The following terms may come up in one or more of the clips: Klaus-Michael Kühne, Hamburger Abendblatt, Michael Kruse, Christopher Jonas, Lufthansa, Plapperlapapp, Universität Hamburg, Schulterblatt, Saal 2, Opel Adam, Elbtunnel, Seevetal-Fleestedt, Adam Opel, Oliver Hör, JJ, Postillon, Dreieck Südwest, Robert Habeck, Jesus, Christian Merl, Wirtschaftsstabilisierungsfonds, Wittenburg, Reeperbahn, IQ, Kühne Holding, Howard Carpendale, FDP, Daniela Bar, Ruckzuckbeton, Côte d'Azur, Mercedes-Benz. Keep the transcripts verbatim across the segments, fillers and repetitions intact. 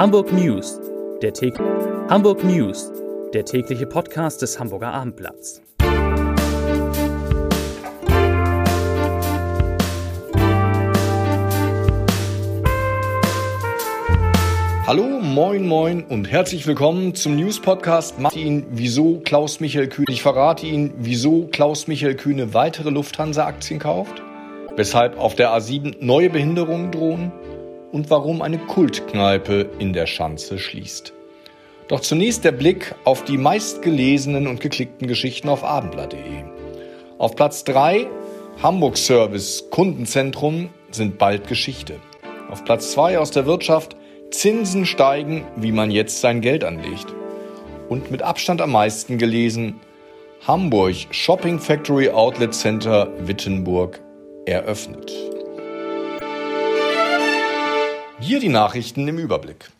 Hamburg News, der täg- Hamburg News, der tägliche Podcast des Hamburger Abendblatts. Hallo, moin, moin und herzlich willkommen zum News-Podcast. Macht ihn, wieso Klaus-Michael Kühne, ich verrate Ihnen, wieso Klaus-Michael Kühne weitere Lufthansa-Aktien kauft, weshalb auf der A sieben neue Behinderungen drohen und warum eine Kultkneipe in der Schanze schließt. Doch zunächst der Blick auf die meistgelesenen und geklickten Geschichten auf abendblatt punkt de. Auf Platz drei, Hamburg Service Kundenzentrum sind bald Geschichte. Auf Platz zwei aus der Wirtschaft, Zinsen steigen, wie man jetzt sein Geld anlegt. Und mit Abstand am meisten gelesen, Hamburg Shopping Factory Outlet Center Wittenburg eröffnet. Hier die Nachrichten im Überblick.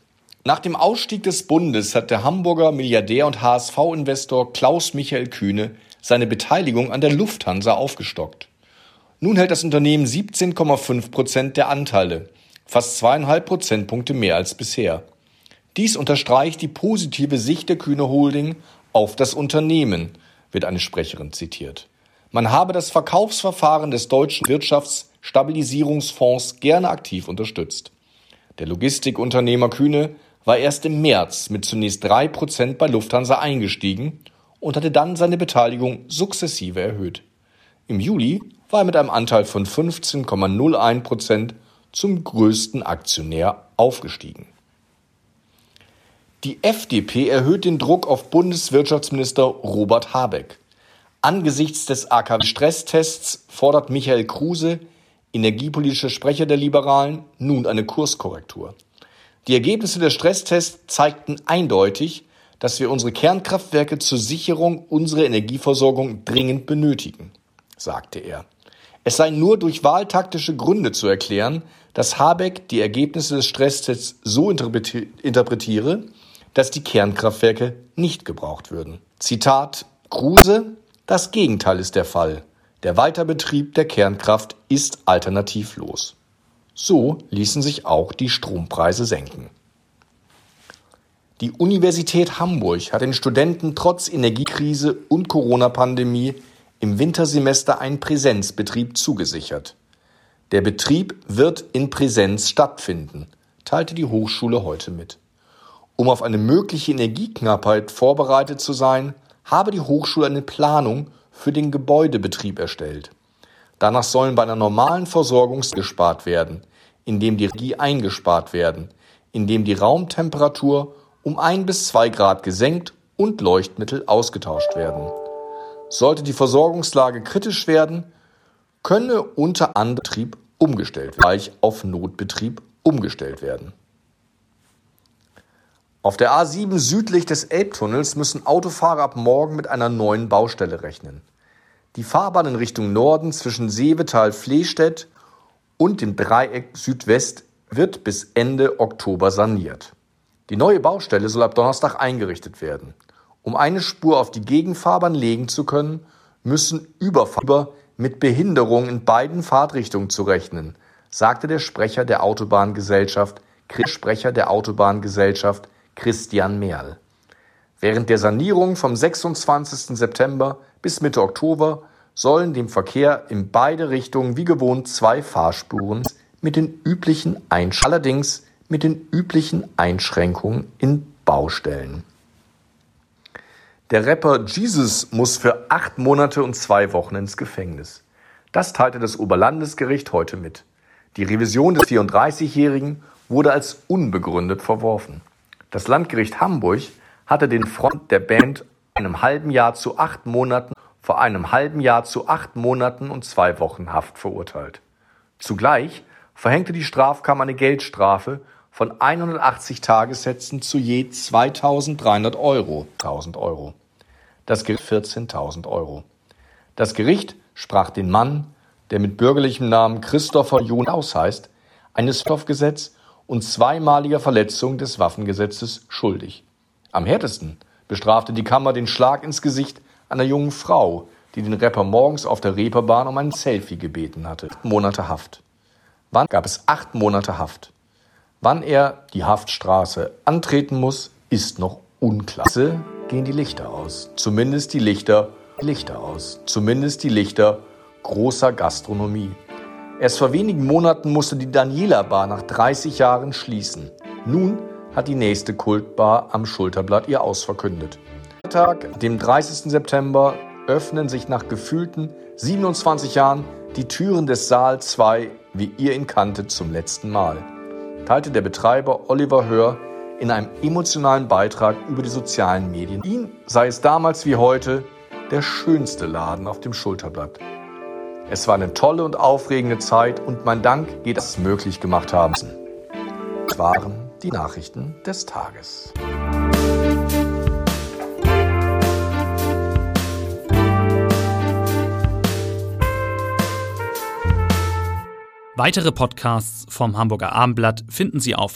Nach dem Ausstieg des Bundes hat der Hamburger Milliardär und H S V-Investor Klaus-Michael Kühne seine Beteiligung an der Lufthansa aufgestockt. Nun hält das Unternehmen siebzehn Komma fünf Prozent der Anteile, fast zweieinhalb Prozentpunkte mehr als bisher. Dies unterstreicht die positive Sicht der Kühne Holding auf das Unternehmen, wird eine Sprecherin zitiert. Man habe das Verkaufsverfahren des deutschen Wirtschaftsstabilisierungsfonds gerne aktiv unterstützt. Der Logistikunternehmer Kühne war erst im März mit zunächst drei Prozent bei Lufthansa eingestiegen und hatte dann seine Beteiligung sukzessive erhöht. Im Juli war er mit einem Anteil von fünfzehn Komma null eins Prozent zum größten Aktionär aufgestiegen. Die F D P erhöht den Druck auf Bundeswirtschaftsminister Robert Habeck. Angesichts des A K W-Stresstests fordert Michael Kruse, energiepolitischer Sprecher der Liberalen, nun eine Kurskorrektur. Die Ergebnisse der Stresstests zeigten eindeutig, dass wir unsere Kernkraftwerke zur Sicherung unserer Energieversorgung dringend benötigen, sagte er. Es sei nur durch wahltaktische Gründe zu erklären, dass Habeck die Ergebnisse des Stresstests so interpretiere, dass die Kernkraftwerke nicht gebraucht würden. Zitat Kruse, das Gegenteil ist der Fall. Der Weiterbetrieb der Kernkraft ist alternativlos. So ließen sich auch die Strompreise senken. Die Universität Hamburg hat den Studenten trotz Energiekrise und Corona-Pandemie im Wintersemester einen Präsenzbetrieb zugesichert. Der Betrieb wird in Präsenz stattfinden, teilte die Hochschule heute mit. Um auf eine mögliche Energieknappheit vorbereitet zu sein, habe die Hochschule eine Planung für den Gebäudebetrieb erstellt. Danach sollen bei einer normalen Versorgung gespart werden, indem die Energie eingespart werden, indem die Raumtemperatur um ein bis zwei Grad gesenkt und Leuchtmittel ausgetauscht werden. Sollte die Versorgungslage kritisch werden, könne unter anderem Betrieb umgestellt werden, gleich auf Notbetrieb umgestellt werden. Auf der A sieben südlich des Elbtunnels müssen Autofahrer ab morgen mit einer neuen Baustelle rechnen. Die Fahrbahn in Richtung Norden zwischen Seevetal-Fleestedt und dem Dreieck Südwest wird bis Ende Oktober saniert. Die neue Baustelle soll ab Donnerstag eingerichtet werden. Um eine Spur auf die Gegenfahrbahn legen zu können, müssen Überfahrer mit Behinderung in beiden Fahrtrichtungen zu rechnen, sagte der Sprecher der Autobahngesellschaft, Sprecher der Autobahngesellschaft Christian Merl. Während der Sanierung vom sechsundzwanzigsten September bis Mitte Oktober sollen dem Verkehr in beide Richtungen wie gewohnt zwei Fahrspuren mit den üblichen Einsch- allerdings mit den üblichen Einschränkungen in Baustellen. Der Rapper Jesus muss für acht Monate und zwei Wochen ins Gefängnis. Das teilte das Oberlandesgericht heute mit. Die Revision des vierunddreißigjährigen wurde als unbegründet verworfen. Das Landgericht Hamburg hatte den Front der Band einem halben Jahr zu acht Monaten vor einem halben Jahr zu acht Monaten und zwei Wochen Haft verurteilt. Zugleich verhängte die Strafkammer eine Geldstrafe von hundertachtzig Tagessätzen zu je zweitausenddreihundert Euro. tausend Euro. Das Gericht vierzehntausend Euro. Das Gericht sprach den Mann, der mit bürgerlichem Namen Christopher Jonas heißt, eines Strafgesetzes und zweimaliger Verletzung des Waffengesetzes schuldig. Am härtesten bestrafte die Kammer den Schlag ins Gesicht einer jungen Frau, die den Rapper morgens auf der Reeperbahn um ein Selfie gebeten hatte. Monate Haft. Wann gab es acht Monate Haft? Wann er die Haftstraße antreten muss, ist noch unklar. Gehen die Lichter aus. Zumindest die Lichter, Lichter aus. Zumindest die Lichter großer Gastronomie. Erst vor wenigen Monaten musste die Daniela Bar nach dreißig Jahren schließen. Nun hat die nächste Kultbar am Schulterblatt ihr Aus verkündet. Am Tag, dem dreißigsten September, öffnen sich nach gefühlten siebenundzwanzig Jahren die Türen des Saal zwei, wie ihr ihn kannte, zum letzten Mal, teilte der Betreiber Oliver Hör in einem emotionalen Beitrag über die sozialen Medien. Ihn sei es damals wie heute der schönste Laden auf dem Schulterblatt. Es war eine tolle und aufregende Zeit und mein Dank geht, dass es möglich gemacht haben. Das waren die Nachrichten des Tages. Weitere Podcasts vom Hamburger Abendblatt finden Sie auf